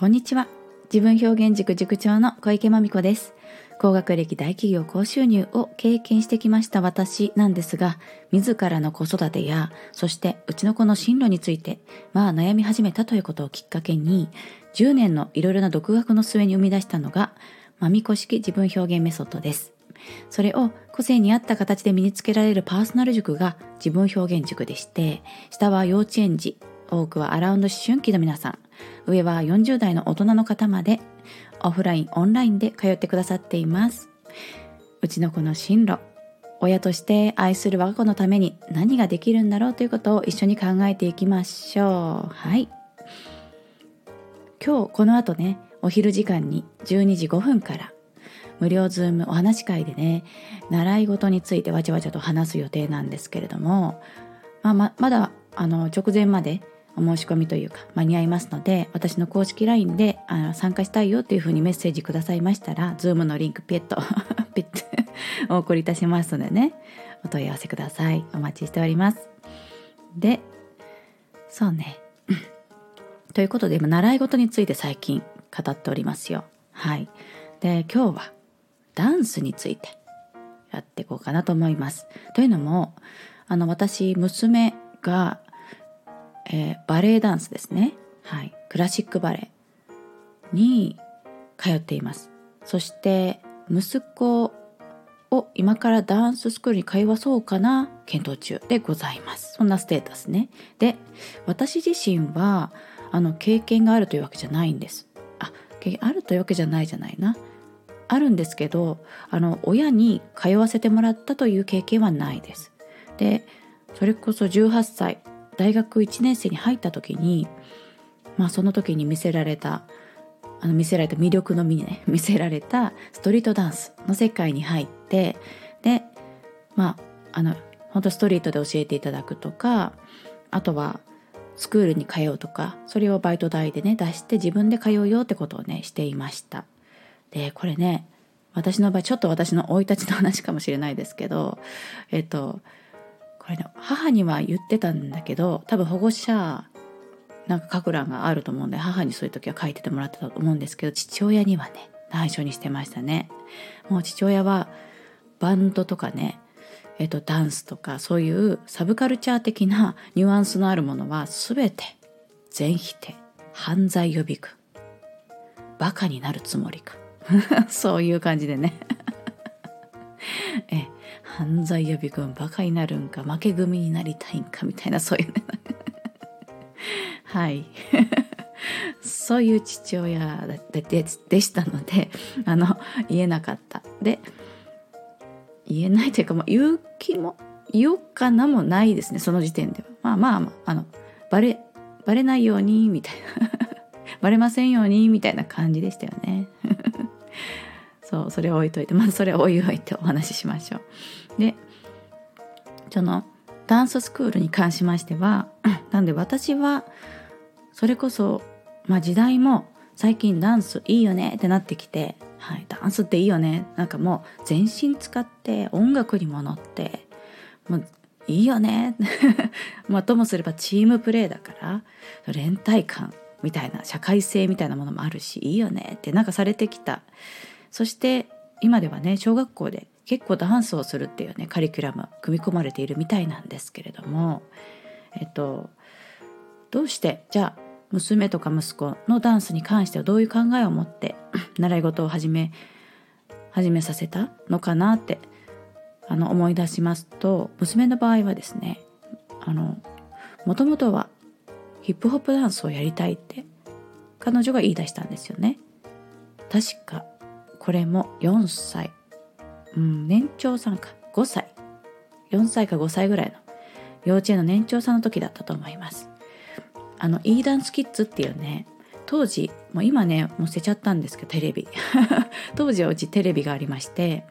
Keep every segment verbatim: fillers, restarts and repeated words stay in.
こんにちは。自分表現塾塾長の小池真美子です。高学歴大企業高収入を経験してきました私なんですが、自らの子育てやそしてうちの子の進路についてまあ悩み始めたということをきっかけに、じゅうねんのいろいろな独学の末に生み出したのが真美子式自分表現メソッドです。それを個性に合った形で身につけられるパーソナル塾が自分表現塾でして、下は幼稚園児、多くはアラウンド思春期の皆さん、上はよんじゅう代の大人の方までオフラインオンラインで通ってくださっています。うちの子の進路、親として愛する我が子のために何ができるんだろうということを一緒に考えていきましょう。はい、今日この後ね、お昼時間にじゅうにじごふんから無料ズームお話し会でね、習い事についてわちゃわちゃと話す予定なんですけれども、まあ、ま, まだあの直前までお申し込みというか間に合いますので、私の公式 ライン であの参加したいよっていうふうにメッセージくださいましたら、 Zoom のリンクピッとピッとお送りいたしますのでね、お問い合わせください。お待ちしております。で、そうねということで、今習い事について最近語っておりますよ。はい。で、今日はダンスについてやっていこうかなと思います。というのも、あの私娘がえー、バレエダンスですね、はい、クラシックバレエに通っています。そして息子を今からダンススクールに通わそうかな検討中でございます。そんなステータスね。で、私自身はあの経験があるというわけじゃないんです。あ、経験あるというわけじゃないじゃないなあるんですけど、あの親に通わせてもらったという経験はないです。で、それこそじゅうはっさい大学いちねんせいに入った時に、まあ、その時に見せられたあの見せられた魅力の身にね見せられたストリートダンスの世界に入って、で、まあ、あの本当ストリートで教えていただくとか、あとはスクールに通うとか、それをバイト代でね出して自分で通うよってことをねしていました。で、これね、私の場合ちょっと私の生い立ちの話かもしれないですけど、えっと母には言ってたんだけど、多分保護者なんか書く欄があると思うんで、母にそういう時は書いててもらってたと思うんですけど、父親にはね内緒にしてましたね。もう父親はバンドとかね、えっと、ダンスとかそういうサブカルチャー的なニュアンスのあるものは全て全否定、犯罪予備軍、バカになるつもりかそういう感じでねえ犯罪予備軍、バカになるんか、負け組になりたいんかみたいな、そういうねはいそういう父親 で, で, でしたので、あの言えなかった。で、言えないというか、まあ、言う気も言おうかなもないですね、その時点では。まあまあ、まあ、あのバレバレないようにみたいなバレませんようにみたいな感じでしたよねそう、それを置いといて、まずそれをおいおいてお話ししましょう。で、そのダンススクールに関しましては、なんで私はそれこそ、まあ時代も最近ダンスいいよねってなってきて、はい、ダンスっていいよね、なんかもう全身使って音楽にも乗って、もういいよねまあともすればチームプレーだから、連帯感みたいな社会性みたいなものもあるし、いいよねってなんかされてきた。そして今ではね、小学校で結構ダンスをするっていうねカリキュラム組み込まれているみたいなんですけれども、えっとどうしてじゃあ娘とか息子のダンスに関してはどういう考えを持って習い事を始め始めさせたのかなってあの思い出しますと、娘の場合はですね、あのもともとはヒップホップダンスをやりたいって彼女が言い出したんですよね。確かこれもよんさい、うん、年長さんかごさい、よんさいかごさいぐらいの幼稚園の年長さんの時だったと思います。あの E ダンスキッズっていうね、当時もう今ねもう捨てちゃったんですけどテレビ当時はうちテレビがありまして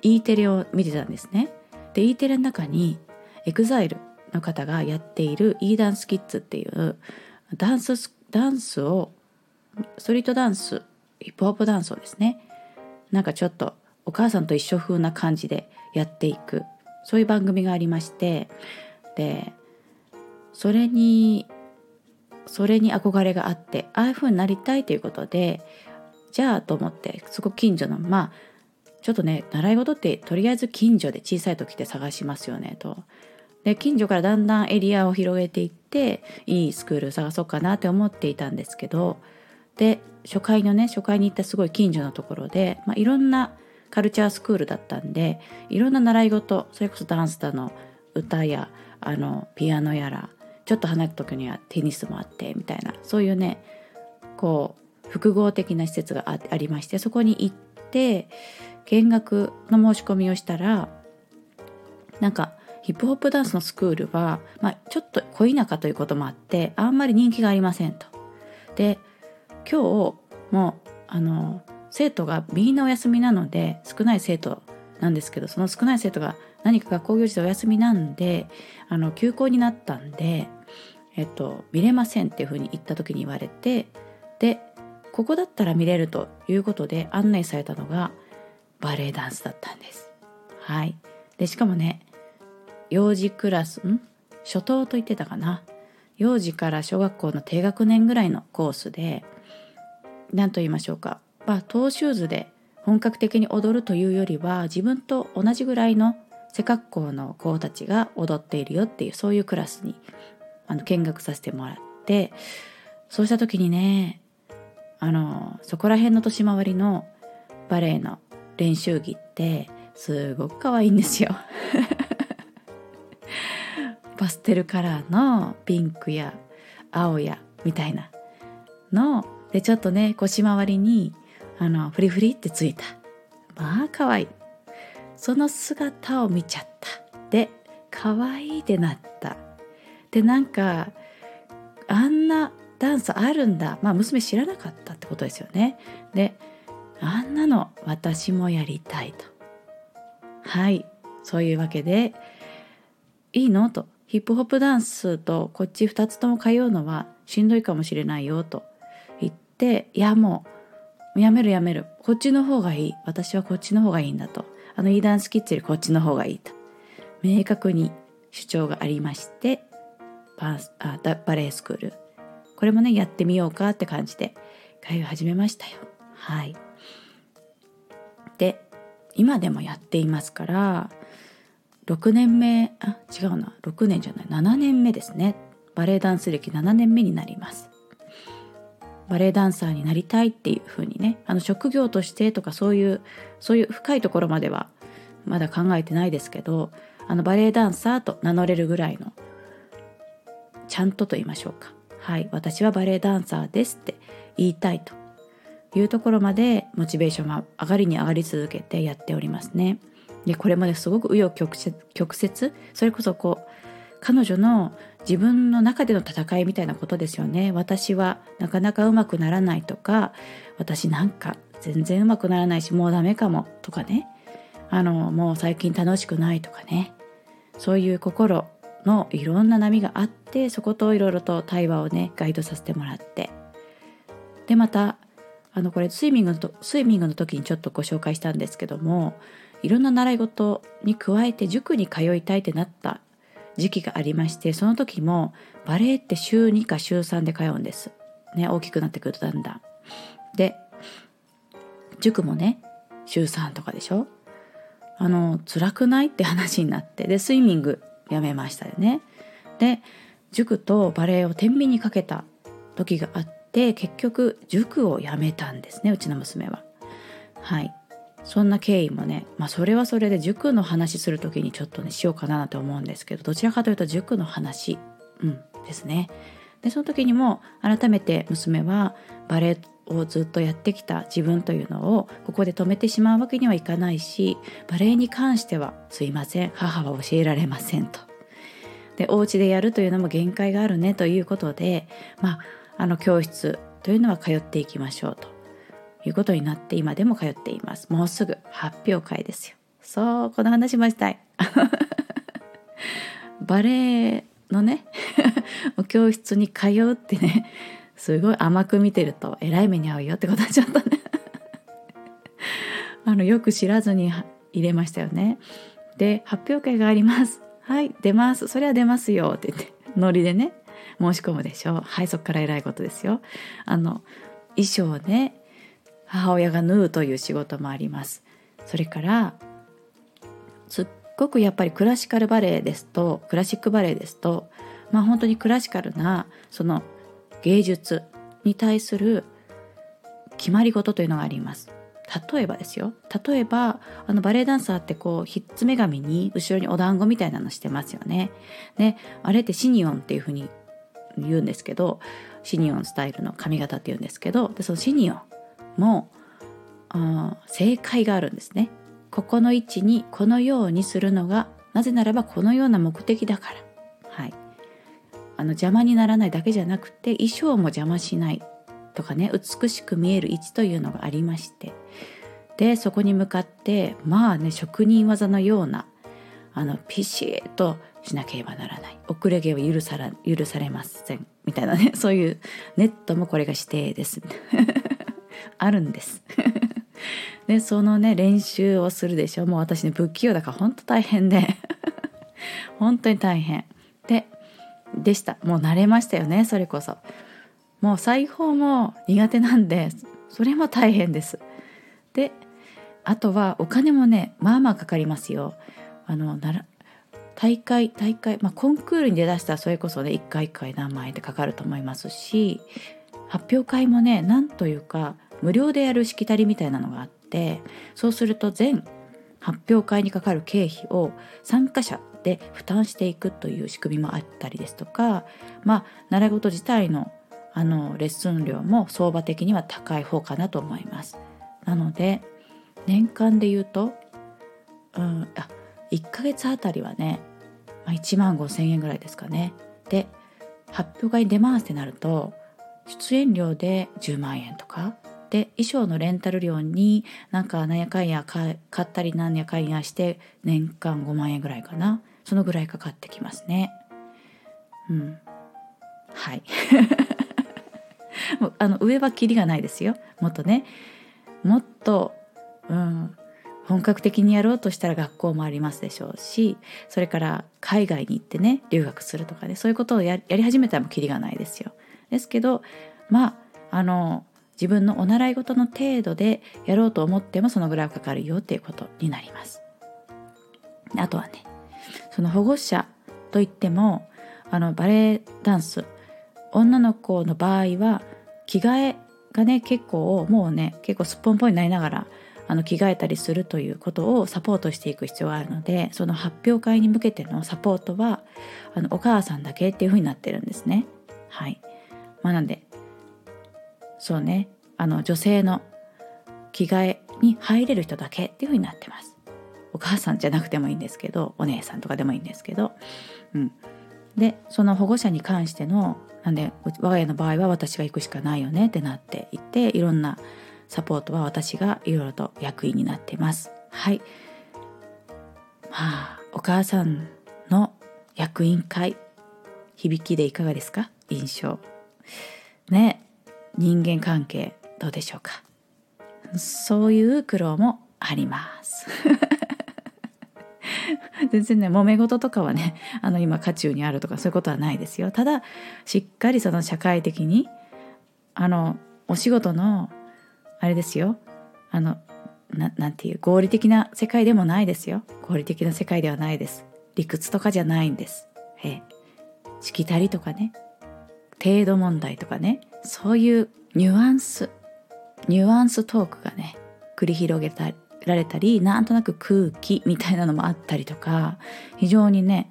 E テレを見てたんですね。で E テレの中に エグザイル の方がやっている E ダンスキッズっていうダンス、ダンスをストリートダンス、ヒップホップダンスをですね、なんかちょっとお母さんと一緒風な感じでやっていく、そういう番組がありまして、でそれにそれに憧れがあって、ああいう風になりたいということで、じゃあと思って、そこ近所のまあちょっとね、習い事ってとりあえず近所で小さい時って探しますよねと。で、近所からだんだんエリアを広げていって、いいスクール探そうかなって思っていたんですけど、で初回のね初回に行ったすごい近所のところで、まあ、いろんなカルチャースクールだったんで、いろんな習い事、それこそダンスだの歌やあのピアノやら、ちょっと離れた時にはテニスもあってみたいな、そういうねこう複合的な施設が あ, ありまして、そこに行って見学の申し込みをしたら、なんかヒップホップダンスのスクールは、まあ、ちょっと小田舎ということもあって、あんまり人気がありませんと。で、今日もあの生徒が B のお休みなので、少ない生徒なんですけど、その少ない生徒が何か学校行事でお休みなんで、あの休校になったんで、えっと、見れませんっていうふうに言った時に言われて、でここだったら見れるということで案内されたのがバレエダンスだったんです。はい。でしかもね、幼児クラスん初等と言ってたかな、幼児から小学校の低学年ぐらいのコースで、何と言いましょうか、まあ、トーシューズで本格的に踊るというよりは、自分と同じぐらいの背格好の子たちが踊っているよっていう、そういうクラスにあの見学させてもらって、そうした時にね、あのそこら辺の年回りのバレエの練習着ってすごく可愛いんですよパステルカラーのピンクや青やみたいなので、ちょっとね腰回りにあのフリフリってついた、まあ可愛い、その姿を見ちゃった、で可愛いってなった。で、なんかあんなダンスあるんだ、まあ娘知らなかったってことですよね。で、あんなの私もやりたいと。はい、そういうわけで、いいのと、ヒップホップダンスとこっちふたつとも通うのはしんどいかもしれないよと言って、いやもうやめるやめる、こっちの方がいい、私はこっちの方がいいんだと、あのいいダンスキッズよりこっちの方がいいと明確に主張がありまして、バレエスクール、これもねやってみようかって感じで通い始めましたよ。はい。で、今でもやっていますから、ろくねんめ、あ違うなろくねんじゃないななねんめですね。バレエダンス歴ななねんめになります。バレエダンサーになりたいっていう風にね、あの職業としてとかそういうそういう深いところまではまだ考えてないですけど、あのバレエダンサーと名乗れるぐらいのちゃんとと言いましょうか、はい、私はバレエダンサーですって言いたいというところまで、モチベーションが上がりに上がり続けてやっておりますね。で、これまですごく紆余曲折、曲折それこそこう彼女の自分の中での戦いみたいなことですよね。私はなかなかうまくならないとか、私なんか全然うまくならないし、もうダメかもとかね、あのもう最近楽しくないとかね、そういう心のいろんな波があって、そこといろいろと対話をねガイドさせてもらって、でまたあのこれスイミングのとスイミングの時にちょっとご紹介したんですけども、いろんな習い事に加えて塾に通いたいってなった時期がありまして、その時もバレエって週にか週さんで通うんです、ね、大きくなってくるとだんだんで、塾もね週さんとかでしょ、あの辛くないって話になって、でスイミングやめましたよね。で、塾とバレエを天秤にかけた時があって、結局塾をやめたんですね、うちの娘は。はい、そんな経緯もね、まあ、それはそれで塾の話する時にちょっとねしようかなと思うんですけど、どちらかというと塾の話、うん、ですね。で、その時にも改めて娘はバレエをずっとやってきた自分というのをここで止めてしまうわけにはいかないし、バレエに関してはすいません、母は教えられませんと。で、お家でやるというのも限界があるねということで、まあ、あの教室というのは通っていきましょうということになって、今でも通っています。もうすぐ発表会ですよ。そう、この話もしたいバレエのね教室に通うってね、すごい甘く見てるとえらい目に遭うよってことはちょっとねあのよく知らずに入れましたよね。で、発表会があります、はい、出ます、それは出ますよって言ってノリでね、申し込むでしょう。はい、そこからえらいことですよ。あの衣装ね、母親が縫うという仕事もあります。それからすっごくやっぱりクラシカルバレエですとクラシックバレエですと、まあ、本当にクラシカルなその芸術に対する決まり事というのがあります。例えばですよ、例えばあのバレエダンサーってこうひっつめ紙に後ろにお団子みたいなのしてますよね。ね、あれってシニオンっていうふうに言うんですけど、シニオンスタイルの髪型っていうんですけど、でそのシニオンもあ正解があるんですね。ここの位置にこのようにするのが、なぜならばこのような目的だから、はい、あの邪魔にならないだけじゃなくて衣装も邪魔しないとかね、美しく見える位置というのがありまして、でそこに向かってまあね、職人技のようなあのピシッとしなければならない、遅れ毛は許さら許されませんみたいなね、そういうネットもこれが指定ですあるんですでそのね練習をするでしょ。もう私ね不器用だから本当大変で本当に大変ででした。もう慣れましたよね。それこそもう裁縫も苦手なんで、それも大変です。であとはお金もね、まあまあかかりますよ。あのなら大会大会、まあ、コンクールに出だしたらそれこそねいっかいいっかい何万円ってかかると思いますし、発表会もね、なんというか無料でやるしきたりみたいなのがあって、そうすると全発表会にかかる経費を参加者で負担していくという仕組みもあったりですとか、まあ習い事自体のあのレッスン料も相場的には高い方かなと思います。なので年間で言うと、うん、あいっかげつあたりはね、まあ、いちまんごせんえんぐらいですかね。で発表会に出ますってなると出演料でじゅうまんえんとかで、衣装のレンタル料になんか何やかんや買ったり何やかんやして年間ごまんえんぐらいかな。そのぐらいかかってきますね。うん、はいもうあの上はキリがないですよ。もっとね、もっと、うん、本格的にやろうとしたら学校もありますでしょうし、それから海外に行ってね留学するとかね、そういうことを や, やり始めたらもうキリがないですよ。ですけどまああの自分のお習い事の程度でやろうと思ってもそのぐらいかかるよっていうことになります。あとはね、その保護者といってもあのバレエダンス女の子の場合は着替えがね結構もうね結構すっぽんぽんになりながらあの着替えたりするということをサポートしていく必要があるので、その発表会に向けてのサポートはあのお母さんだけっていうふうになってるんですね。はい、まあ、なんでそうね、あの女性の着替えに入れる人だけっていうふうになってます。お母さんじゃなくてもいいんですけど、お姉さんとかでもいいんですけど、うん、でその保護者に関してのなんで我が家の場合は私が行くしかないよねってなっていて、いろんなサポートは私がいろいろと役員になってます。はい、まあお母さんの役員会、響きでいかがですか？印象ね、人間関係どうでしょうか？そういう苦労もあります全然ね、揉め事とかはね、あの今渦中にあるとかそういうことはないですよ。ただしっかりその社会的にあのお仕事のあれですよ、あの な, なんていう合理的な世界でもないですよ。合理的な世界ではないです。理屈とかじゃないんです。えしきたりとかね、程度問題とかね、そういうニュアンスニュアンストークがね繰り広げたりられたり、なんとなく空気みたいなのもあったりとか、非常にね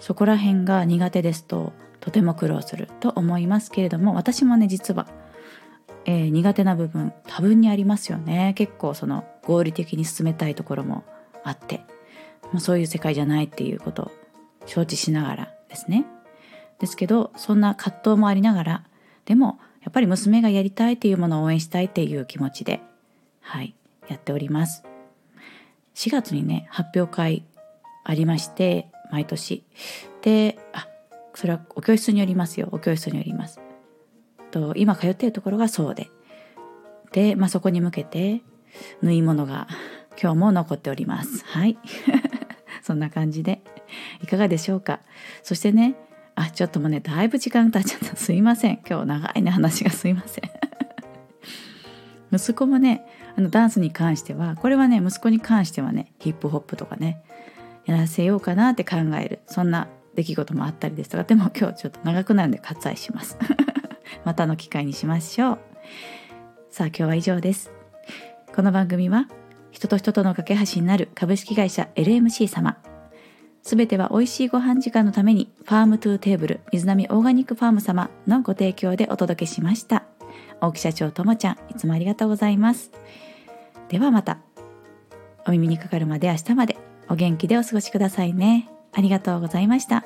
そこら辺が苦手ですととても苦労すると思いますけれども、私もね実は、えー、苦手な部分多分にありますよね。結構その合理的に進めたいところもあって、もうそういう世界じゃないっていうことを承知しながらですね、ですけどそんな葛藤もありながら、でもやっぱり娘がやりたいっていうものを応援したいっていう気持ちで、はいやっております。しがつにね発表会ありまして、毎年で、あそれはお教室によりますよ。お教室によりますと今通っているところがそうでで、まあ、そこに向けて縫い物が今日も残っております。はいそんな感じでいかがでしょうか？そしてね、あ、ちょっともうね、だいぶ時間経っちゃった。すいません。今日長いね、話がすいません。息子もね、あのダンスに関しては、これはね、息子に関してはね、ヒップホップとかね、やらせようかなって考える、そんな出来事もあったりですとか、でも今日ちょっと長くなるんで割愛します。またの機会にしましょう。さあ、今日は以上です。この番組は、人と人との架け橋になる株式会社 エルエムシー 様。すべては美味しいご飯時間のために、ファームトゥーテーブル水波オーガニックファーム様のご提供でお届けしました。大木社長、ともちゃん、いつもありがとうございます。ではまた。お耳にかかるまで明日までお元気でお過ごしくださいね。ありがとうございました。